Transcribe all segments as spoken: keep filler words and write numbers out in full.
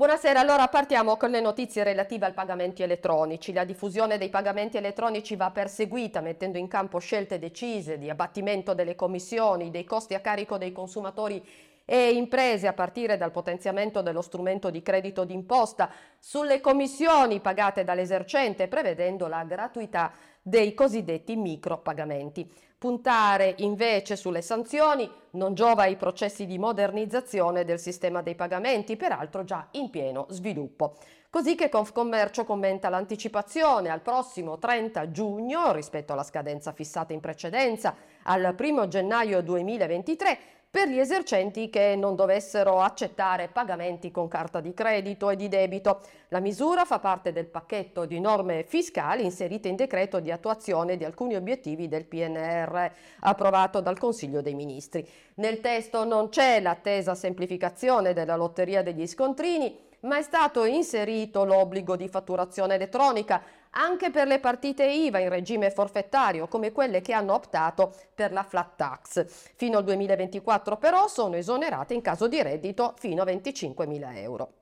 Buonasera, allora partiamo con le notizie relative ai pagamenti elettronici. La diffusione dei pagamenti elettronici va perseguita mettendo in campo scelte decise di abbattimento delle commissioni, dei costi a carico dei consumatori e imprese a partire dal potenziamento dello strumento di credito d'imposta sulle commissioni pagate dall'esercente, prevedendo la gratuità dei cosiddetti micropagamenti. Puntare invece sulle sanzioni non giova ai processi di modernizzazione del sistema dei pagamenti, peraltro già in pieno sviluppo. Così che Confcommercio commenta l'anticipazione al prossimo trenta giugno rispetto alla scadenza fissata in precedenza al primo gennaio duemilaventitré per gli esercenti che non dovessero accettare pagamenti con carta di credito e di debito. La misura fa parte del pacchetto di norme fiscali inserite in decreto di attuazione di alcuni obiettivi del P N R approvato dal Consiglio dei Ministri. Nel testo non c'è l'attesa semplificazione della lotteria degli scontrini, ma è stato inserito l'obbligo di fatturazione elettronica anche per le partite I V A in regime forfettario, come quelle che hanno optato per la flat tax. Fino al duemilaventiquattro però sono esonerate in caso di reddito fino a venticinquemila euro.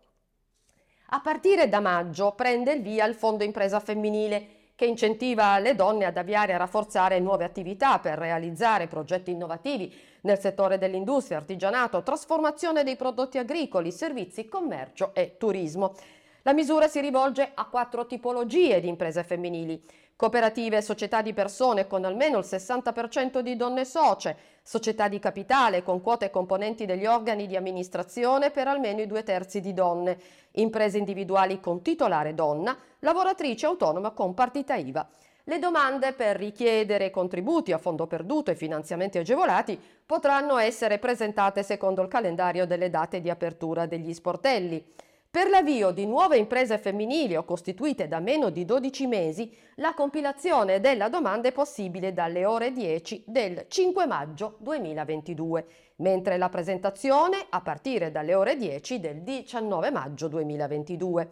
A partire da maggio prende il via il Fondo Impresa Femminile, che incentiva le donne ad avviare e rafforzare nuove attività per realizzare progetti innovativi nel settore dell'industria, artigianato, trasformazione dei prodotti agricoli, servizi, commercio e turismo. La misura si rivolge a quattro tipologie di imprese femminili: cooperative e società di persone con almeno il sessanta per cento di donne socie, società di capitale con quote e componenti degli organi di amministrazione per almeno i due terzi di donne, imprese individuali con titolare donna, lavoratrice autonoma con partita I V A. Le domande per richiedere contributi a fondo perduto e finanziamenti agevolati potranno essere presentate secondo il calendario delle date di apertura degli sportelli. Per l'avvio di nuove imprese femminili o costituite da meno di dodici mesi, la compilazione della domanda è possibile dalle ore dieci del cinque maggio duemilaventidue, mentre la presentazione a partire dalle ore dieci del diciannove maggio duemilaventidue.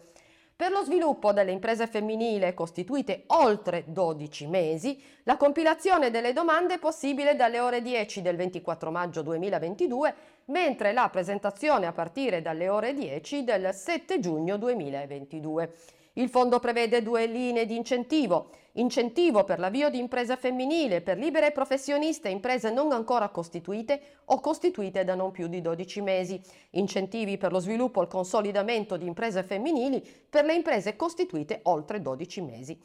Per lo sviluppo delle imprese femminili costituite oltre dodici mesi, la compilazione delle domande è possibile dalle ore dieci del ventiquattro maggio duemilaventidue, mentre la presentazione a partire dalle ore dieci del sette giugno duemilaventidue. Il fondo prevede due linee di incentivo: incentivo per l'avvio di impresa femminile per libere professioniste e imprese non ancora costituite o costituite da non più di dodici mesi, incentivi per lo sviluppo e il consolidamento di imprese femminili per le imprese costituite oltre dodici mesi.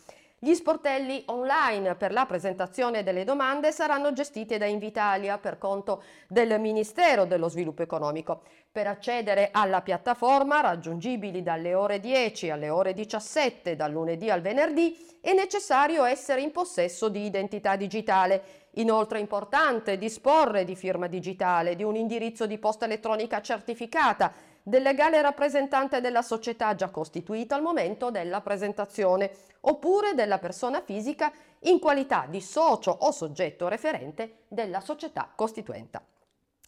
Gli sportelli online per la presentazione delle domande saranno gestiti da Invitalia per conto del Ministero dello Sviluppo Economico. Per accedere alla piattaforma, raggiungibili dalle ore dieci alle ore diciassette, dal lunedì al venerdì, è necessario essere in possesso di identità digitale. Inoltre è importante disporre di firma digitale, di un indirizzo di posta elettronica certificata, del legale rappresentante della società già costituita al momento della presentazione, oppure della persona fisica in qualità di socio o soggetto referente della società costituenta.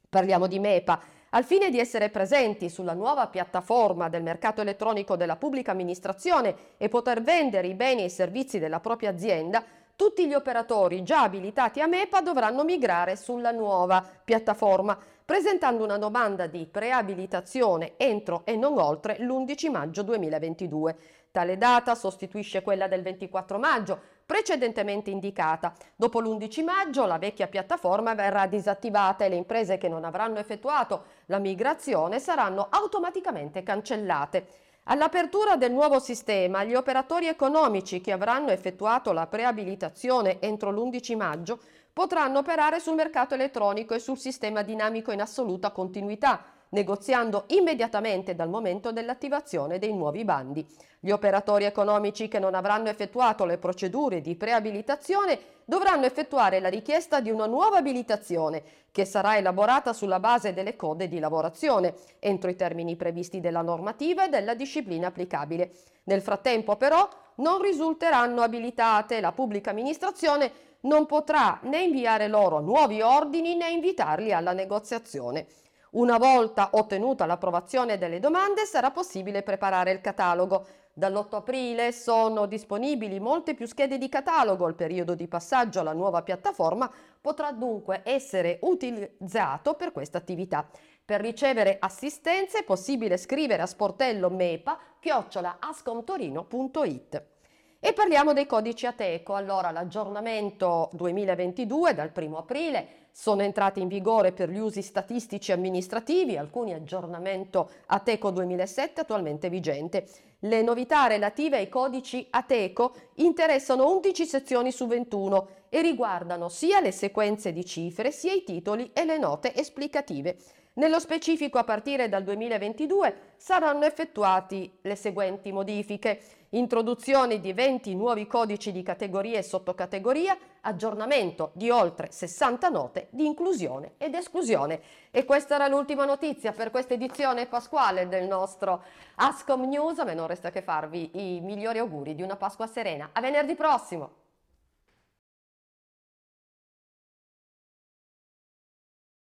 Parliamo di MEPA. Al fine di essere presenti sulla nuova piattaforma del mercato elettronico della pubblica amministrazione e poter vendere i beni e i servizi della propria azienda, tutti gli operatori già abilitati a MEPA dovranno migrare sulla nuova piattaforma, presentando una domanda di preabilitazione entro e non oltre l'undici maggio duemilaventidue. Tale data sostituisce quella del ventiquattro maggio, precedentemente indicata. Dopo l'undici maggio la vecchia piattaforma verrà disattivata e le imprese che non avranno effettuato la migrazione saranno automaticamente cancellate. All'apertura del nuovo sistema, gli operatori economici che avranno effettuato la preabilitazione entro l'undici maggio potranno operare sul mercato elettronico e sul sistema dinamico in assoluta continuità, negoziando immediatamente dal momento dell'attivazione dei nuovi bandi. Gli operatori economici che non avranno effettuato le procedure di preabilitazione dovranno effettuare la richiesta di una nuova abilitazione, che sarà elaborata sulla base delle code di lavorazione, entro i termini previsti dalla normativa e della disciplina applicabile. Nel frattempo, però, non risulteranno abilitate la pubblica amministrazione non potrà né inviare loro nuovi ordini né invitarli alla negoziazione. Una volta ottenuta l'approvazione delle domande sarà possibile preparare il catalogo. Dall'otto aprile sono disponibili molte più schede di catalogo. Il periodo di passaggio alla nuova piattaforma potrà dunque essere utilizzato per questa attività. Per ricevere assistenze è possibile scrivere a sportello mepa chiocciola ascom torino punto it. E parliamo dei codici Ateco. Allora, l'aggiornamento duemilaventidue dal primo aprile sono entrati in vigore per gli usi statistici e amministrativi, alcuni aggiornamento Ateco duemilasette attualmente vigente. Le novità relative ai codici Ateco interessano undici sezioni su ventuno e riguardano sia le sequenze di cifre sia i titoli e le note esplicative. Nello specifico, a partire dal duemilaventidue saranno effettuati le seguenti modifiche: introduzione di venti nuovi codici di categoria e sottocategoria, aggiornamento di oltre sessanta note di inclusione ed esclusione. E questa era l'ultima notizia per questa edizione pasquale del nostro Ascom News. A me non resta che farvi i migliori auguri di una Pasqua serena. A venerdì prossimo!